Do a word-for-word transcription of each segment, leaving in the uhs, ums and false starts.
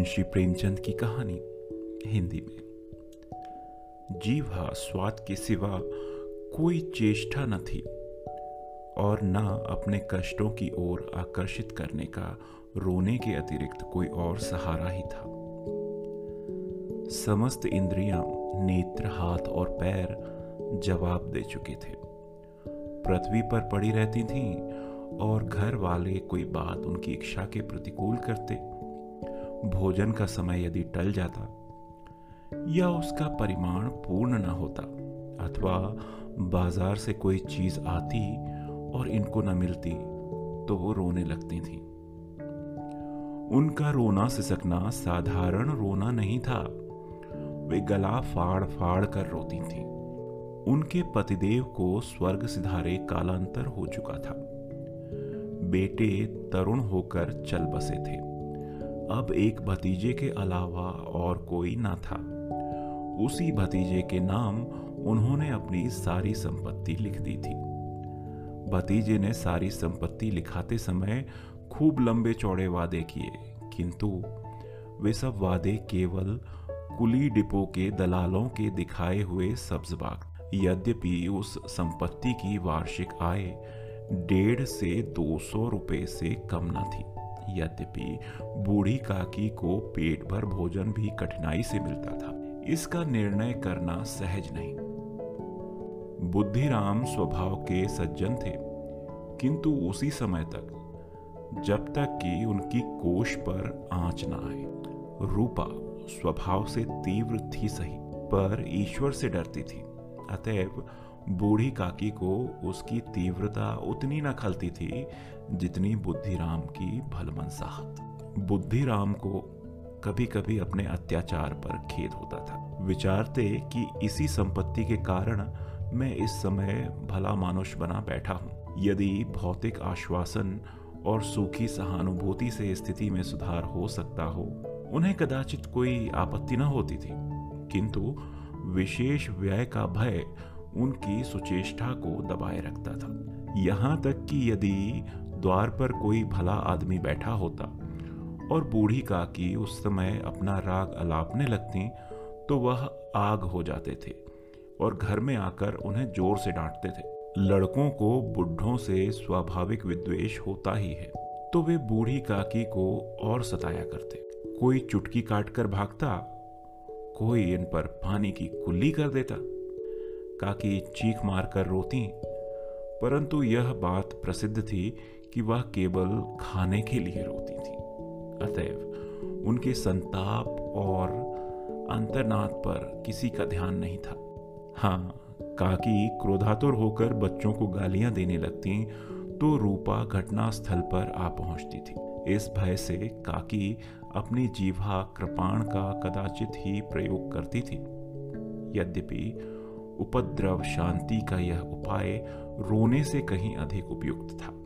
मुंशी प्रेमचंद की कहानी हिंदी में। जीभा स्वाद के सिवा कोई चेष्टा न थी और न अपने कष्टों की ओर आकर्षित करने का रोने के अतिरिक्त कोई और सहारा ही था। समस्त इंद्रियां, नेत्र, हाथ और पैर जवाब दे चुके थे, पृथ्वी पर पड़ी रहती थीं और घर वाले कोई बात उनकी इच्छा के प्रतिकूल करते, भोजन का समय यदि टल जाता या उसका परिमाण पूर्ण न होता अथवा बाजार से कोई चीज आती और इनको न मिलती तो वो रोने लगती थीं। उनका रोना सिसकना साधारण रोना नहीं था, वे गला फाड़ फाड़ कर रोती थीं। उनके पतिदेव को स्वर्ग सिधारे कालांतर हो चुका था, बेटे तरुण होकर चल बसे थे। अब एक भतीजे के अलावा और कोई ना था। उसी भतीजे के नाम उन्होंने अपनी सारी संपत्ति लिख दी थी। भतीजे ने सारी संपत्ति लिखाते समय खूब लंबे चौड़े वादे किए, किंतु वे सब वादे केवल कुली डिपो के दलालों के दिखाए हुए सब्जबाग। यद्यपि उस संपत्ति की वार्षिक आय डेढ़ से दो सौ रुपये से कम न थी, यद्यपि बूढ़ी काकी को पेट भर भोजन भी कठिनाई से मिलता था, इसका निर्णय करना सहज नहीं। बुद्धिराम स्वभाव के सज्जन थे, किंतु उसी समय तक जब तक कि उनकी कोष पर आंच न आए। रूपा स्वभाव से तीव्र थी सही, पर ईश्वर से डरती थी, अतएव बूढ़ी काकी को उसकी तीव्रता उतनी न खलती थी जितनी बुद्धिराम की भलमनसाहत। बुद्धिराम को कभी कभी अपने अत्याचार पर खेद होता था, विचारते कि इसी संपत्ति के कारण मैं इस समय भला मानुष बना बैठा हूँ। यदि भौतिक आश्वासन और सूखी सहानुभूति से स्थिति में सुधार हो सकता हो, उन्हें कदाचित कोई आपत्ति न होती थी, किंतु विशेष व्यय का भय उनकी सुचेष्टा को दबाए रखता था। यहाँ तक कि यदि द्वार पर कोई भला आदमी बैठा होता और बूढ़ी काकी उस समय अपना राग अलापने लगती तो वह आग हो जाते थे और घर में आकर उन्हें जोर से डांटते थे। लड़कों को बुढ़ों से स्वाभाविक विद्वेष होता ही है, तो वे बूढ़ी काकी को और सताया करते। कोई चुटकी काट कर भागता, कोई इन पर पानी की कुल्ली कर देता। काकी चीख मार कर रोती, परंतु यह बात प्रसिद्ध थी कि वह केवल खाने के लिए रोती थी, अतएव उनके संताप और अंतर्नाद पर किसी का ध्यान नहीं था। हाँ, काकी क्रोधातुर होकर बच्चों को गालियां देने लगती तो रूपा घटना स्थल पर आ पहुंचती थी। इस भय से काकी अपनी जीभा कृपाण का कदाचित ही प्रयोग करती थी। यद्यपि उपद्रव शांति का यह उपाय रोने से कहीं अधिक उपयुक्त था।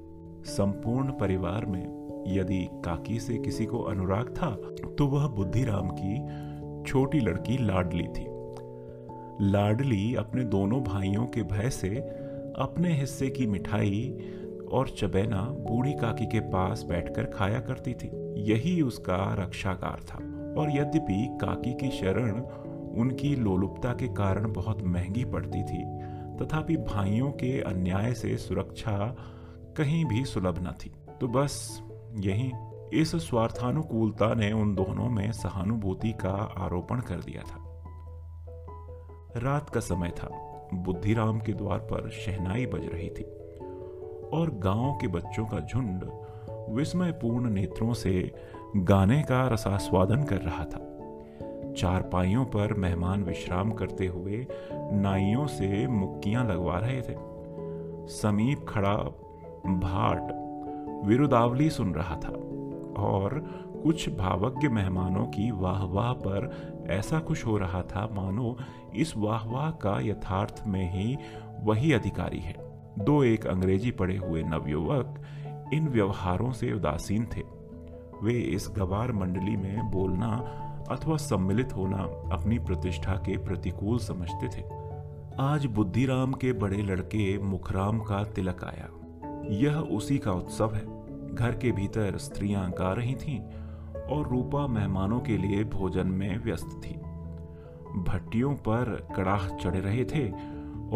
संपूर्ण परिवार में यदि काकी से किसी को अनुराग था तो वह बुद्धिराम की छोटी लड़की लाडली थी। लाडली अपने दोनों भाइयों के भय से अपने हिस्से की मिठाई और चबेना बूढ़ी काकी के पास बैठकर खाया करती थी, यही उसका रक्षागार था। और यद्यपि काकी की शरण उनकी लोलुपता के कारण बहुत महंगी पड़ती थी, तथापि भाइयों के अन्याय से सुरक्षा कहीं भी सुलभ न थी। तो बस यही इस स्वार्थानुकूलता ने उन दोनों में सहानुभूति का आरोपण कर दिया था। रात का समय था, बुद्धिराम के द्वार पर शहनाई बज रही थी और गांव के बच्चों का झुंड विस्मयपूर्ण नेत्रों से गाने का रसास्वादन कर रहा था। चारपाइयों पर मेहमान विश्राम करते हुए नाइयों से मुक्कियां लगवा रहे थे। समीप खड़ा भाट विरुदावली सुन रहा था और कुछ भावज्ञ मेहमानों की वाहवाह पर ऐसा खुश हो रहा था मानो इस वाहवाह का यथार्थ में ही वही अधिकारी है। दो एक अंग्रेजी पढ़े हुए नवयुवक इन व्यवहारों से उदासीन थे। वे इस गवार मंडली में बोलना अथवा सम्मिलित होना अपनी प्रतिष्ठा के प्रतिकूल समझते थे। आज बुद्धिराम के बड़े लड़के मुखराम का तिलक आया। यह उसी का उत्सव है। घर के भीतर स्त्रियां गा रही थीं और रूपा मेहमानों के लिए भोजन में व्यस्त थी। भट्टियों पर कड़ाह चढ़े रहे थे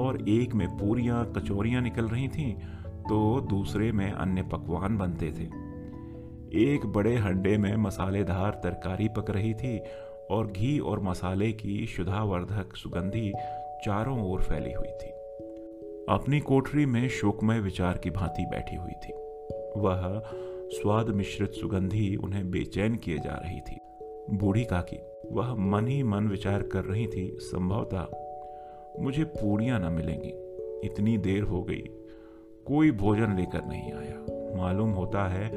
और एक में पूरियां कचौरियां निकल रही थीं तो दूसरे में अन्य पकवान बनते थे। एक बड़े हंडे में मसालेदार तरकारी पक रही थी और घी और मसाले की शुद्धावर्धक सुगंधी चारों ओर फैली हुई थी। अपनी कोठरी में शोकमय विचार की भांति बैठी हुई थी। वह स्वाद मिश्रित सुगंधी उन्हें बेचैन किए जा रही थी। बूढ़ी काकी वह मन ही मन विचार कर रही थी, संभवतः मुझे पूरियां न मिलेंगी, इतनी देर हो गई, कोई भोजन लेकर नहीं आया, मालूम होता है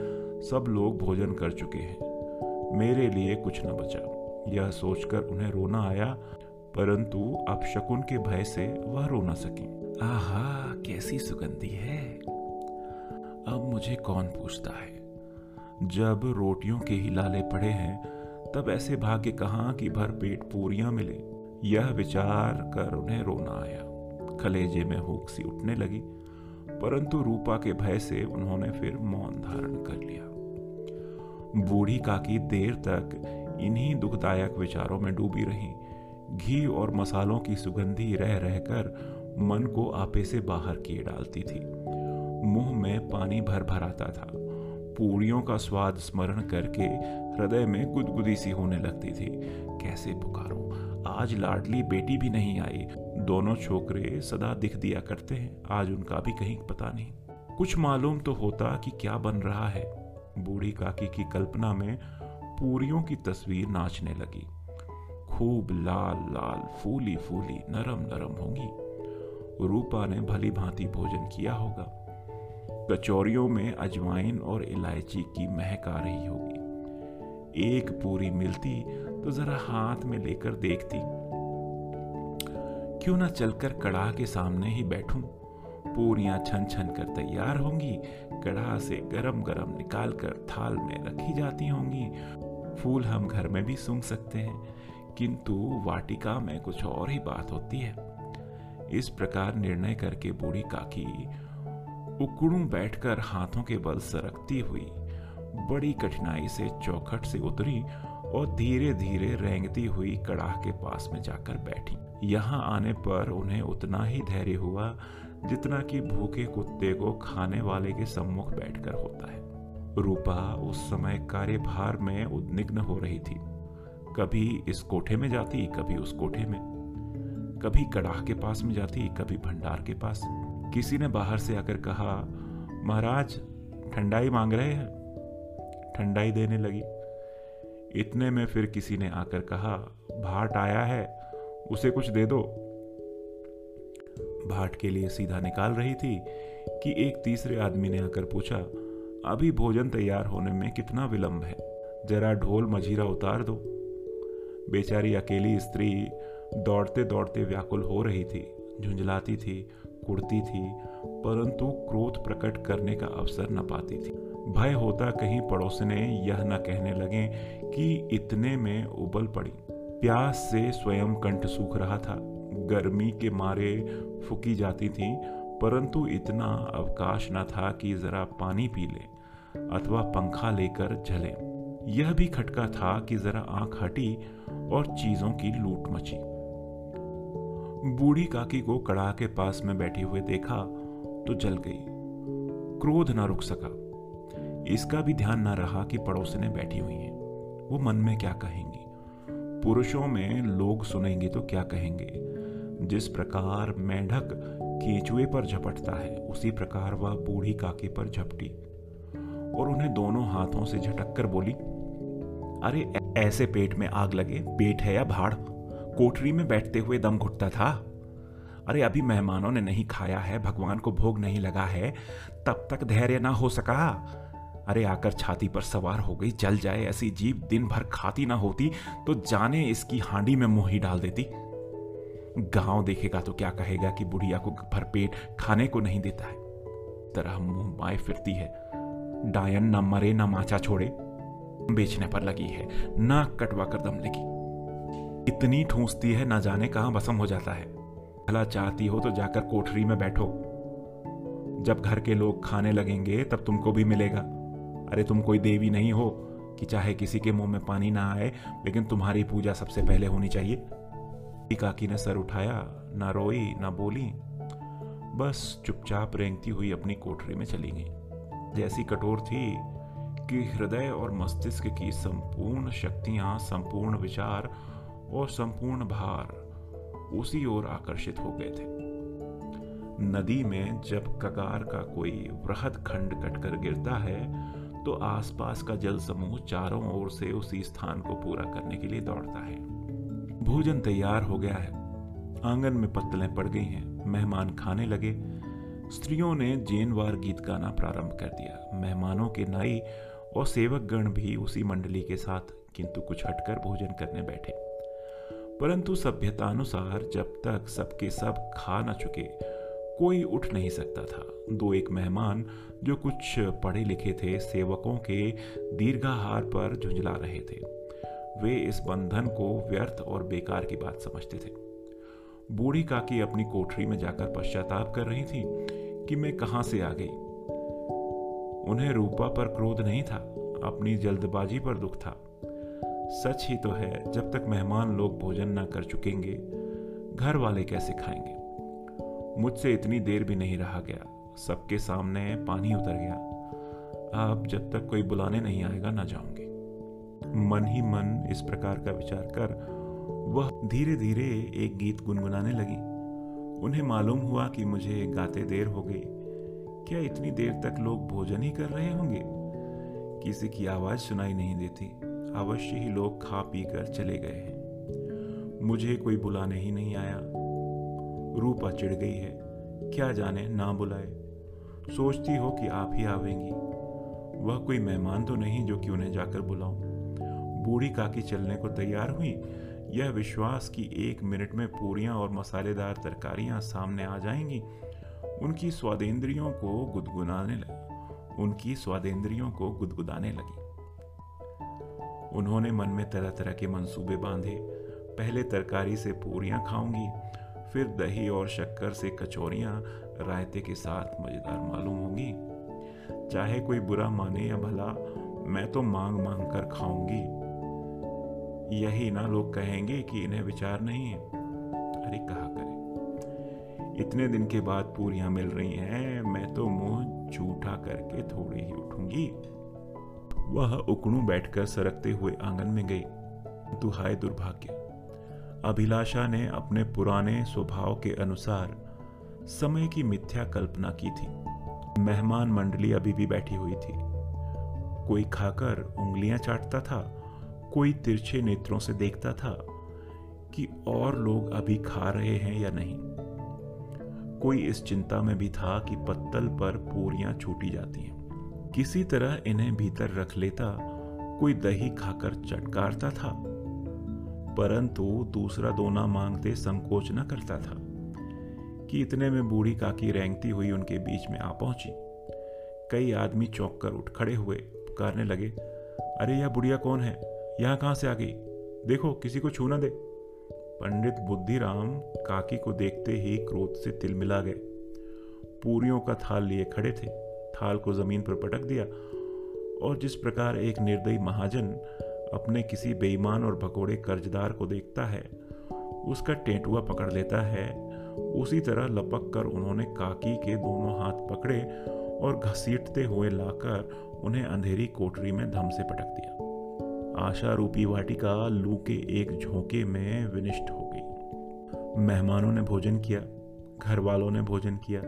सब लोग भोजन कर चुके हैं, मेरे लिए कुछ न बचा। यह सोचकर उन्हें रोना आया, परंतु अब शकुन के भय से वह रो न सकी। आहा, कैसी सुगंधी है, अब मुझे कौन पूछता है। जब रोटियों के ही लाले पड़े हैं तब ऐसे भाग्य कहाँ कि भरपेट पूरियां मिले। यह विचार कर उन्हें रोना आया, कलेजे में हुक सी उठने लगी, परंतु रूपा के भय से उन्होंने फिर मौन धारण कर लिया। बूढ़ी काकी देर तक इन्हीं दुखदायक विचारों में डूबी रही। घी और मसालों की सुगंधी रह रहकर मन को आपे से बाहर किए डालती थी, मुंह में पानी भर भर आता था। पूरियों का स्वाद स्मरण करके हृदय में गुदगुदी सी होने लगती थी। कैसे पुकारो, आज लाडली बेटी भी नहीं आई। दोनों छोकरे सदा दिख दिया करते हैं, आज उनका भी कहीं पता नहीं। कुछ मालूम तो होता कि क्या बन रहा है। बूढ़ी काकी की कल्पना में पूरियों की तस्वीर नाचने लगी। खूब लाल लाल, फूली फूली, नरम नरम होंगी। रूपा ने भली भांति भोजन किया होगा। कचौरियों में अजवाइन और इलायची की महक आ रही होगी। एक पूरी मिलती तो जरा हाथ में लेकर देखती, क्यों ना चलकर कड़ाह के सामने ही बैठूं। पूरियां छन छन कर तैयार होंगी, कड़ाह से गरम गरम निकाल कर थाल में रखी जाती होंगी। फूल हम घर में भी सूंघ सकते हैं, किंतु वाटिका में कुछ और ही बात होती है। इस प्रकार निर्णय करके बूढ़ी काकी उकड़ू बैठकर हाथों के बल सरकती हुई बड़ी कठिनाई से चौखट से उतरी और धीरे धीरे रेंगती हुई कड़ाह के पास में जाकर बैठी। यहाँ आने पर उन्हें उतना ही धैर्य हुआ जितना कि भूखे कुत्ते को खाने वाले के सम्मुख बैठकर होता है। रूपा उस समय कार्यभार में उद्विग्न हो रही थी। कभी इस कोठे में जाती, कभी उस कोठे में, कभी कड़ाह के पास में जाती, कभी भंडार के पास। किसी ने बाहर से आकर कहा, महाराज ठंडाई मांग रहे हैं। ठंडाई देने लगी। इतने में फिर किसी ने आकर कहा, भाट आया है, उसे कुछ दे दो। भाट के लिए सीधा निकाल रही थी कि एक तीसरे आदमी ने आकर पूछा, अभी भोजन तैयार होने में कितना विलंब है, जरा ढोल मजीरा उतार दो। बेचारी अकेली स्त्री दौड़ते दौड़ते व्याकुल हो रही थी, झुंझलाती थी, कुड़ती थी, परंतु क्रोध प्रकट करने का अवसर न पाती थी। भय होता कहीं पड़ोसने यह न कहने लगे कि इतने में उबल पड़ी। प्यास से स्वयं कंठ सूख रहा था, गर्मी के मारे फूकी जाती थी, परंतु इतना अवकाश न था कि जरा पानी पी ले अथवा पंखा लेकर झले। यह भी खटका था कि जरा आंख हटी और चीजों की लूट मची। बूढ़ी काकी को कड़ाह के पास में बैठे हुए देखा तो जल गई। क्रोध ना रुक सका। इसका भी ध्यान ना रहा कि पड़ोसने बैठी हुई हैं, वो मन में क्या कहेंगी, पुरुषों में लोग सुनेंगे तो क्या कहेंगे। जिस प्रकार मेंढक कीचुए पर झपटता है, उसी प्रकार वह बूढ़ी काकी पर झपटी और उन्हें दोनों हाथों से झटक कर बोली, अरे ऐसे पेट में आग लगे, पेट है या भाड़, कोठरी में बैठते हुए दम घुटता था। अरे अभी मेहमानों ने नहीं खाया है, भगवान को भोग नहीं लगा है, तब तक धैर्य ना हो सका। अरे आकर छाती पर सवार हो गई, जल जाए ऐसी जीभ दिन भर खाती ना होती तो जाने इसकी हांडी में मुंह ही डाल देती। गांव देखेगा तो क्या कहेगा कि बुढ़िया को भरपेट खाने को नहीं देता है, तरह मुंह माए फिरती है। डायन ना मरे ना माचा छोड़े, बेचने पर लगी है, नाक कटवा कर दम लेगी। इतनी ठूंसती है, ना जाने कहां बसम हो जाता है। भला चाहती हो तो जाकर कोठरी में बैठो, जब घर के लोग खाने लगेंगे तब तुमको भी मिलेगा। अरे तुम कोई देवी नहीं हो कि चाहे किसी के मुंह में पानी ना आए, लेकिन तुम्हारी पूजा सबसे पहले होनी चाहिए। काकी ने सर उठाया, ना रोई ना बोली, बस चुपचाप रेंगती हुई अपनी कोठरी में चली गई। जैसी कठोर थी कि हृदय और मस्तिष्क की संपूर्ण शक्तियां, संपूर्ण विचार और संपूर्ण भार उसी ओर आकर्षित हो गए थे। नदी में जब कगार का कोई वृहद खंड कटकर गिरता है तो आसपास का जल समूह चारों ओर से उसी स्थान को पूरा करने के लिए दौड़ता है। भोजन तैयार हो गया है, आंगन में पत्तलें पड़ गई हैं, मेहमान खाने लगे। स्त्रियों ने जेनवार गीत गाना प्रारंभ कर दिया। मेहमानों के नाई और सेवक गण भी उसी मंडली के साथ किंतु कुछ हटकर भोजन करने बैठे। परंतु सभ्यतानुसार जब तक सबके सब खा न चुके कोई उठ नहीं सकता था। दो एक मेहमान जो कुछ पढ़े लिखे थे सेवकों के दीर्घाहार पर झुंझला रहे थे। वे इस बंधन को व्यर्थ और बेकार की बात समझते थे। बूढ़ी काकी अपनी कोठरी में जाकर पश्चाताप कर रही थी कि मैं कहां से आ गई। उन्हें रूपा पर क्रोध नहीं था, अपनी जल्दबाजी पर दुख था। सच ही तो है, जब तक मेहमान लोग भोजन न कर चुकेंगे घर वाले कैसे खाएंगे। मुझसे इतनी देर भी नहीं रहा गया, सबके सामने पानी उतर गया। अब जब तक कोई बुलाने नहीं आएगा ना जाऊंगी। मन ही मन इस प्रकार का विचार कर वह धीरे धीरे एक गीत गुनगुनाने लगी। उन्हें मालूम हुआ कि मुझे गाते देर हो गई। क्या इतनी देर तक लोग भोजन ही कर रहे होंगे? किसी की आवाज़ सुनाई नहीं देती, अवश्य ही लोग खा पी कर चले गए हैं। मुझे कोई बुलाने ही नहीं आया। रूपा चिढ़ गई है, क्या जाने ना बुलाए। सोचती हो कि आप ही आवेंगी, वह कोई मेहमान तो नहीं जो कि उन्हें जाकर बुलाऊं। बूढ़ी काकी चलने को तैयार हुई, यह विश्वास कि एक मिनट में पूरियां और मसालेदार तरकारियां सामने आ जाएंगी, उनकी स्वादेंद्रियों को गुदगुनाने लगी उनकी स्वादेंद्रियों को गुदगुदाने लगी। उन्होंने मन में तरह तरह के मंसूबे बांधे। पहले तरकारी से पूरियां खाऊंगी, फिर दही और शक्कर से कचौरियाँ रायते के साथ मज़ेदार मालूम होंगी। चाहे कोई बुरा माने या भला, मैं तो मांग मांग कर खाऊंगी। यही ना लोग कहेंगे कि इन्हें विचार नहीं है। अरे कहा करें, इतने दिन के बाद पूरियां मिल रही हैं, मैं तो मुंह झूठा करके थोड़ी ही उठूंगी। वह उकड़ू बैठकर सरकते हुए आंगन में गई। तू हाय दुर्भाग्य, अभिलाषा ने अपने पुराने स्वभाव के अनुसार समय की मिथ्या कल्पना की थी। मेहमान मंडली अभी भी बैठी हुई थी। कोई खाकर उंगलियां चाटता था, कोई तिरछे नेत्रों से देखता था कि और लोग अभी खा रहे हैं या नहीं। कोई इस चिंता में भी था कि पत्तल पर पूरियां छूटी जाती हैं, किसी तरह इन्हें भीतर रख लेता, कोई दही खाकर चटकारता था, परंतु दूसरा दोना मांगते संकोच न करता था। कि इतने में बूढ़ी काकी रेंगती हुई उनके बीच में आ पहुंची। कई आदमी चौंक कर उठ खड़े हुए, पुकारने लगे, अरे यह बुढ़िया कौन है, यहाँ कहाँ से आ गई, देखो किसी को छू न दे। पंडित बुद्धिराम काकी को देखते ही क्रोध से तिलमिला गए। पूरियों का थाल लिए खड़े थे, थाल को जमीन पर पटक दिया और जिस प्रकार एक निर्दयी महाजन अपने किसी बेईमान और भगोड़े कर्जदार को देखता है, उसका टेंटुआ पकड़ लेता है, उसी तरह लपक कर उन्होंने काकी के दोनों हाथ पकड़े और घसीटते हुए लाकर उन्हें अंधेरी कोठरी में धम से पटक दिया। आशा रूपी वाटिका लू के एक झोंके में विनिष्ट हो गई। मेहमानों ने भोजन किया, घर वालों ने भोजन किया,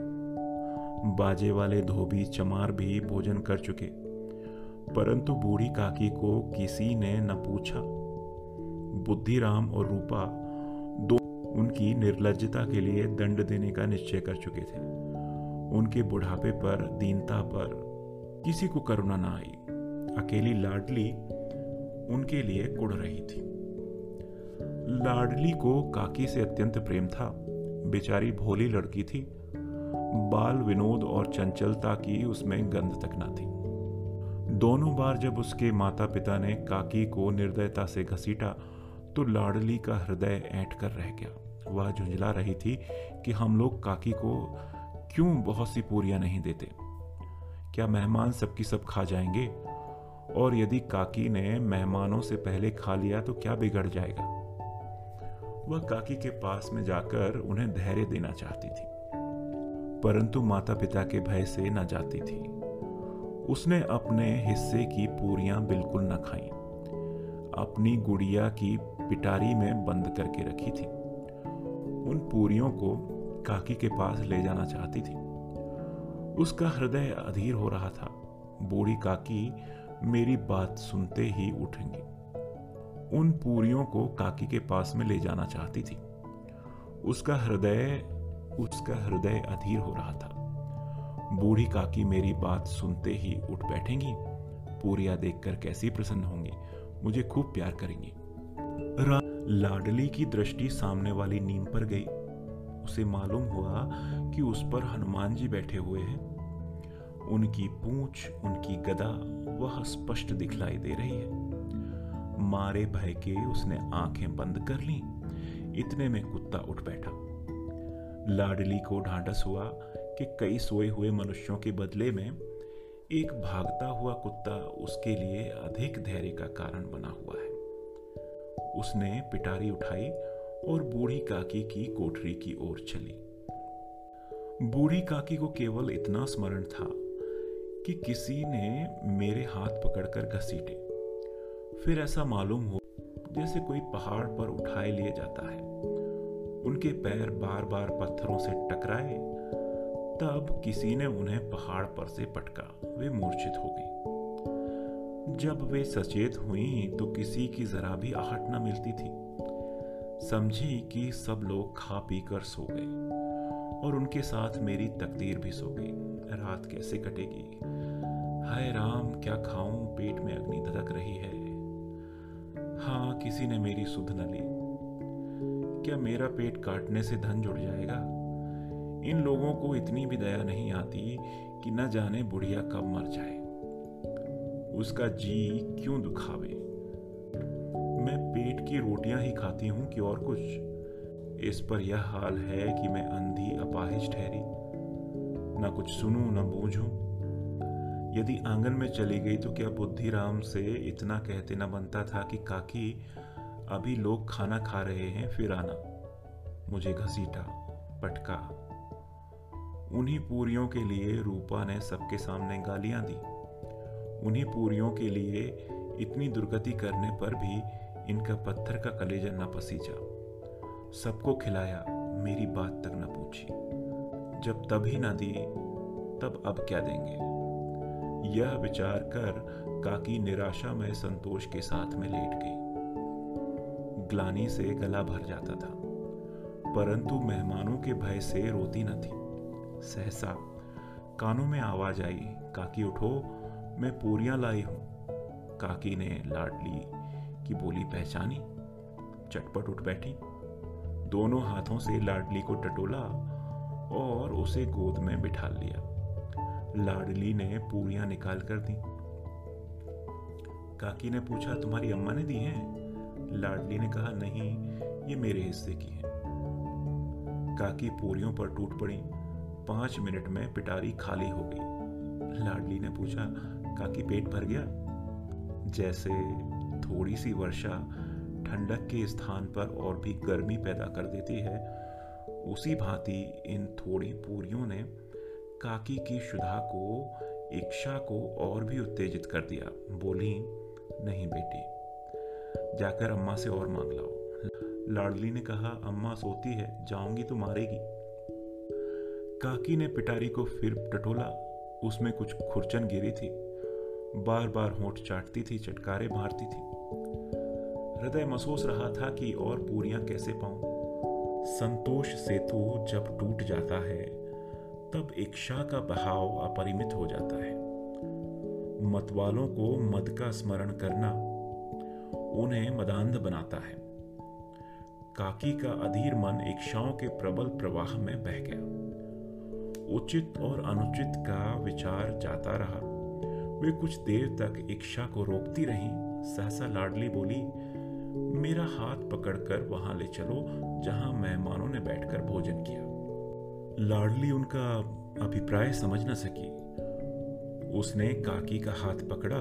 बाजे वाले धोबी चमार भी भोजन कर चुके, परंतु बूढ़ी काकी को किसी ने न पूछा। बुद्धिराम और रूपा दो उनकी निर्लज्जता के लिए दंड देने का निश्चय कर चुके थे। उनके बुढ़ापे पर, दीनता पर किसी को करुणा न आई। अकेली लाडली उनके लिए कुढ़ रही थी। लाडली को काकी से अत्यंत प्रेम था। बेचारी भोली लड़की थी, बाल विनोद और चंचलता की उसमें गंध तक न थी। दोनों बार जब उसके माता पिता ने काकी को निर्दयता से घसीटा तो लाडली का हृदय ऐंठ कर रह गया। वह झुंझला रही थी कि हम लोग काकी को क्यों बहुत सी पूरियां नहीं देते। क्या मेहमान सबकी सब खा जाएंगे? और यदि काकी ने मेहमानों से पहले खा लिया तो क्या बिगड़ जाएगा। वह काकी के पास में जाकर उन्हें धैर्य देना चाहती थी, परंतु माता पिता के भय से न जाती थी। उसने अपने हिस्से की पूरियां बिल्कुल न खाई, अपनी गुड़िया की पिटारी में बंद करके रखी थी। उन पूरियों को काकी के पास ले जाना चाहती थी। उसका हृदय अधीर हो रहा था। बूढ़ी काकी मेरी बात सुनते ही उठेंगी। उन पूरियों को काकी के पास में ले जाना चाहती थी। उसका हृदय उसका हृदय अधीर हो रहा था। बूढ़ी काकी मेरी बात सुनते ही उठ बैठेंगी, पूरियां देखकर कैसी प्रसन्न होंगी, मुझे खूब प्यार करेंगी। लाडली की दृष्टि सामने वाली नीम पर गई। उसे मालूम हुआ कि उस पर हनुमान जी बैठे हुए हैं। उनकी पूंछ, उनकी गदा वह स्पष्ट दिखलाई दे रही है। मारे भय के उसने आंखें बंद कर ली। इतने में कुत्ता उठ बैठा। लाडली को ढांढस हुआ कि कई सोए हुए मनुष्यों के बदले में एक भागता हुआ कुत्ता उसके लिए अधिक धैर्य का कारण बना हुआ है। उसने पिटारी उठाई और बूढ़ी काकी की कोठरी की ओर चली। बूढ़ी काकी को केवल इतना स्मरण था कि किसी ने मेरे हाथ पकड़कर घसीटे। फिर ऐसा मालूम हो जैसे कोई पहाड़ पर उठाए लिए जाता है। उनके पैर बार बार पत्थरों से टकराए। तब किसी ने उन्हें पहाड़ पर से पटका। वे मूर्छित हो गई। जब वे सचेत हुईं तो किसी की जरा भी आहट न मिलती थी। समझी कि सब लोग खा पी कर सो गए और उनके साथ मेरी तकदीर भी सो गई। रात कैसे कटेगी? हाय राम, क्या खाऊं? पेट में अग्नि धधक रही है। हाँ, किसी ने मेरी सुध न ली। क्या मेरा पेट काटने से धन जुड़ जाएगा? इन लोगों को इतनी भी दया नहीं आती कि न जाने बुढ़िया कब मर जाए। उसका जी क्यों दुखावे? मैं पेट की रोटियां ही खाती हूं कि और कुछ। इस पर यह हाल है कि मैं अंधी अपाहिज ठहरी, ना कुछ सुनूं ना बूझूं। यदि आंगन में चली गई तो क्या बुद्धिराम से इतना कहते न बनता था कि काकी अभी लोग खाना खा रहे हैं, फिर आना। मुझे घसीटा पटका। उन्हीं पूरियों के लिए रूपा ने सबके सामने गालियां दी। उन्हीं पूरियों के लिए इतनी दुर्गति करने पर भी इनका पत्थर का कलेजा न पसीजा। सबको खिलाया, मेरी बात तक न पूछी। जब तभी ना दी तब अब क्या देंगे? यह विचार कर काकी निराशा में संतोष के साथ में लेट गई। ग्लानी से गला भर जाता था, परंतु मेहमानों के भय से रोती न थी। सहसा कानों में आवाज आई, काकी उठो, मैं पूरियां लाई हूं। काकी ने लाडली की बोली पहचानी। चटपट उठ बैठी। दोनों हाथों से लाडली को टटोला और उसे गोद में बिठा लिया। लाडली ने पूरियां निकाल कर दी। काकी ने पूछा, तुम्हारी अम्मा ने दी हैं? लाडली ने कहा, नहीं, ये मेरे हिस्से की हैं। काकी पूरियों पर टूट पड़ी। पांच मिनट में पिटारी खाली हो गई। लाडली ने पूछा, काकी पेट भर गया? जैसे थोड़ी सी वर्षा ठंडक के स्थान पर और भी गर्मी पैदा कर देती है, उसी भांति इन थोड़ी पूरियों ने काकी की क्षुधा को, इच्छा को और भी उत्तेजित कर दिया। बोली, नहीं बेटी, जाकर अम्मा से और मांग लाओ। लाडली ने कहा, अम्मा सोती है, जाऊंगी तो मारेगी। काकी ने पिटारी को फिर टटोला। उसमें कुछ खुरचन गिरी थी। बार बार होंठ चाटती थी, चटकारे मारती थी। हृदय महसूस रहा था कि और पूरियां कैसे पाऊं। संतोष सेतु जब टूट जाता है तब इच्छा का बहाव अपरिमित हो जाता है। मतवालों को मद का स्मरण करना उन्हें मदांध बनाता है। काकी का अधीर मन इच्छाओं के प्रबल प्रवाह में बह गया। उचित और अनुचित का विचार जाता रहा। वे कुछ देर तक इच्छा को रोकती रहीं। सहसा लाडली बोली, मेरा हाथ पकड़कर वहां ले चलो जहां मेहमानों ने बैठकर भोजन किया। लाडली उनका अभिप्राय समझ न सकी। उसने काकी का हाथ पकड़ा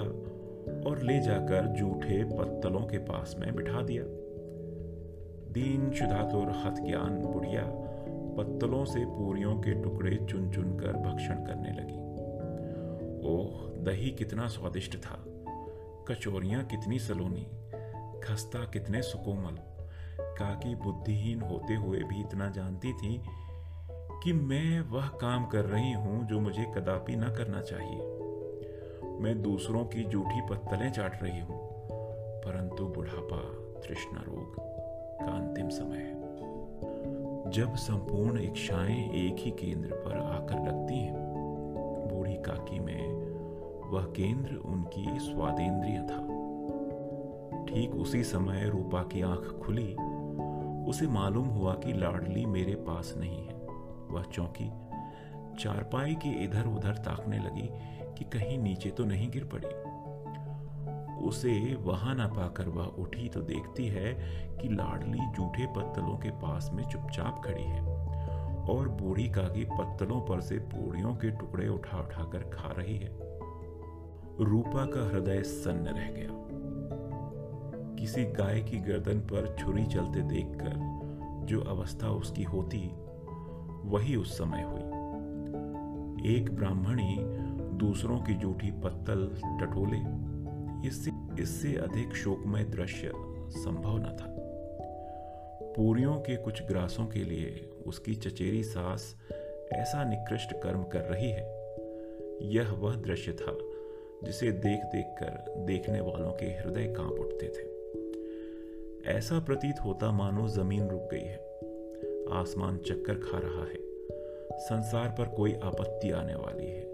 और ले जाकर जूठे पत्तलों के पास में बिठा दिया। दीन शुदातुर हतज्ञान बुढ़िया पत्तलों से पूरियों के टुकड़े चुन चुन कर भक्षण करने लगी। ओह, दही कितना स्वादिष्ट था, कचौरियाँ कितनी सलोनी, खस्ता कितने सुकोमल। काकी बुद्धिहीन होते हुए भी इतना जानती थी कि मैं वह काम कर रही हूँ जो मुझे कदापि न करना चाहिए। मैं दूसरों की जूठी पत्तलें चाट रही हूँ, परंतु बुढ़ापा, तृष्णा रोग का अंतिम समय है जब संपूर्ण इच्छाएं एक ही केंद्र पर आकर लगती हैं। बूढ़ी काकी में वह केंद्र उनकी स्वादेंद्रिय था। ठीक उसी समय रूपा की आंख खुली। उसे मालूम हुआ कि लाडली मेरे पास नहीं है। वह चौंकी, चारपाई के इधर उधर ताकने लगी कि कहीं नीचे तो नहीं गिर पड़ी। उसे वहां ना पाकर वह उठी तो देखती है कि लाडली जूठे पत्तलों के पास में चुपचाप खड़ी है और बूढ़ी काकी पत्तलों पर से पूड़ियों के टुकड़े उठा उठा कर खा रही है। रूपा का हृदय सन्न रह गया। किसी गाय की गर्दन पर छुरी चलते देखकर जो अवस्था उसकी होती, वही उस समय हुई। एक ब्राह्मणी दूसरों की जूठी पत्तल टटोले, इससे इससे अधिक शोकमय दृश्य संभव न था। पूरियों के कुछ ग्रासों के लिए उसकी चचेरी सास ऐसा निकृष्ट कर्म कर रही है, यह वह दृश्य था जिसे देख देख कर देखने वालों के हृदय कांप उठते थे। ऐसा प्रतीत होता मानो जमीन रुक गई है, आसमान चक्कर खा रहा है, संसार पर कोई आपत्ति आने वाली है।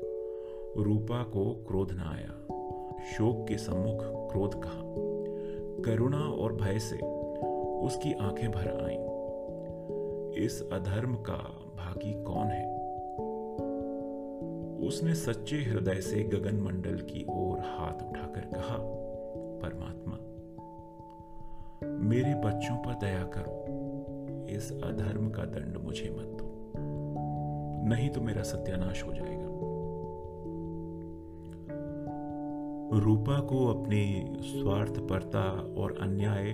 रूपा को क्रोध न आया, शोक के सम्मुख क्रोध कहा। करुणा और भय से उसकी आंखें भर आईं। इस अधर्म का भागी कौन है? उसने सच्चे हृदय से गगनमंडल की ओर हाथ उठाकर कहा, परमात्मा, मेरे बच्चों पर दया करो, इस अधर्म का दंड मुझे मत दो, नहीं तो मेरा सत्यानाश हो जाएगा। रूपा को अपनी स्वार्थपरता और अन्याय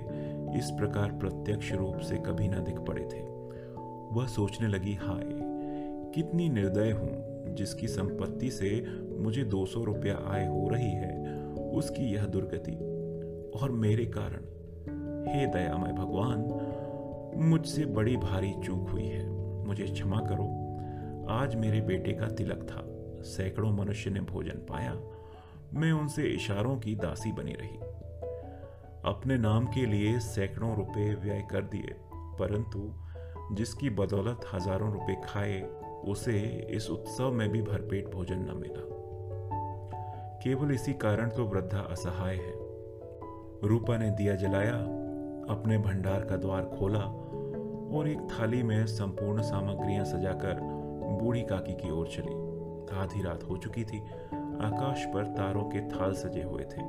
इस प्रकार प्रत्यक्ष रूप से कभी ना दिख पड़े थे। वह सोचने लगी, हाय, कितनी निर्दय हूं, जिसकी संपत्ति से मुझे दो सौ रुपया आय हो रही है, उसकी यह दुर्गति, और मेरे कारण। हे दयामय भगवान, मुझसे बड़ी भारी चूक हुई है, मुझे क्षमा करो। आज मेरे बेटे का तिलक था, सैकड़ों मनुष्य ने भोजन पाया, मैं उनसे इशारों की दासी बनी रही। अपने नाम के लिए सैकड़ों रुपए व्यय कर दिए, परंतु जिसकी बदौलत हजारों रुपए खाए, उसे इस उत्सव में भी भरपेट भोजन न मिला। केवल इसी कारण तो वृद्धा असहाय है। रूपा ने दिया जलाया, अपने भंडार का द्वार खोला और एक थाली में संपूर्ण सामग्रियां सजाकर बूढ़ी काकी की ओर चली। आधी रात हो चुकी थी। आकाश पर तारों के थाल सजे हुए थे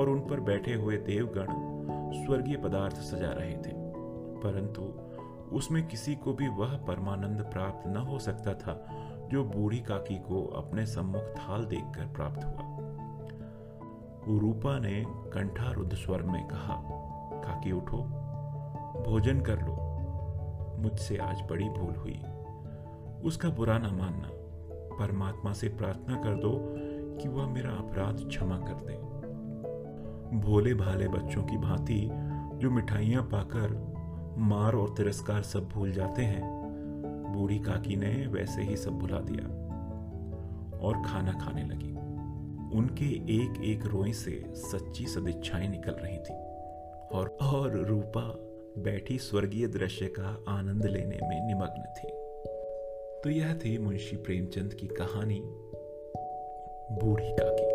और उन पर बैठे हुए देवगण स्वर्गीय पदार्थ सजा रहे थे, परंतु उसमें किसी को भी वह परमानंद प्राप्त न हो सकता था जो बूढ़ी काकी को अपने सम्मुख थाल देखकर प्राप्त हुआ। रूपा ने कंठारुद्ध स्वर में कहा, काकी उठो, भोजन कर लो, मुझसे आज बड़ी भूल हुई। उसका बुरा ना मानना, परमात्मा से प्रार्थना कर दो कि वह मेरा अपराध क्षमा कर दे। भोले भाले बच्चों की भांति जो मिठाइयां पाकर मार और तिरस्कार सब भूल जाते हैं, बूढ़ी काकी ने वैसे ही सब भुला दिया और खाना खाने लगी। उनके एक एक रोई से सच्ची सदिच्छाएं निकल रही थी और, और रूपा बैठी स्वर्गीय दृश्य का आनंद लेने में निमग्न थी। तो यह थी मुंशी प्रेमचंद की कहानी बूढ़ी काकी।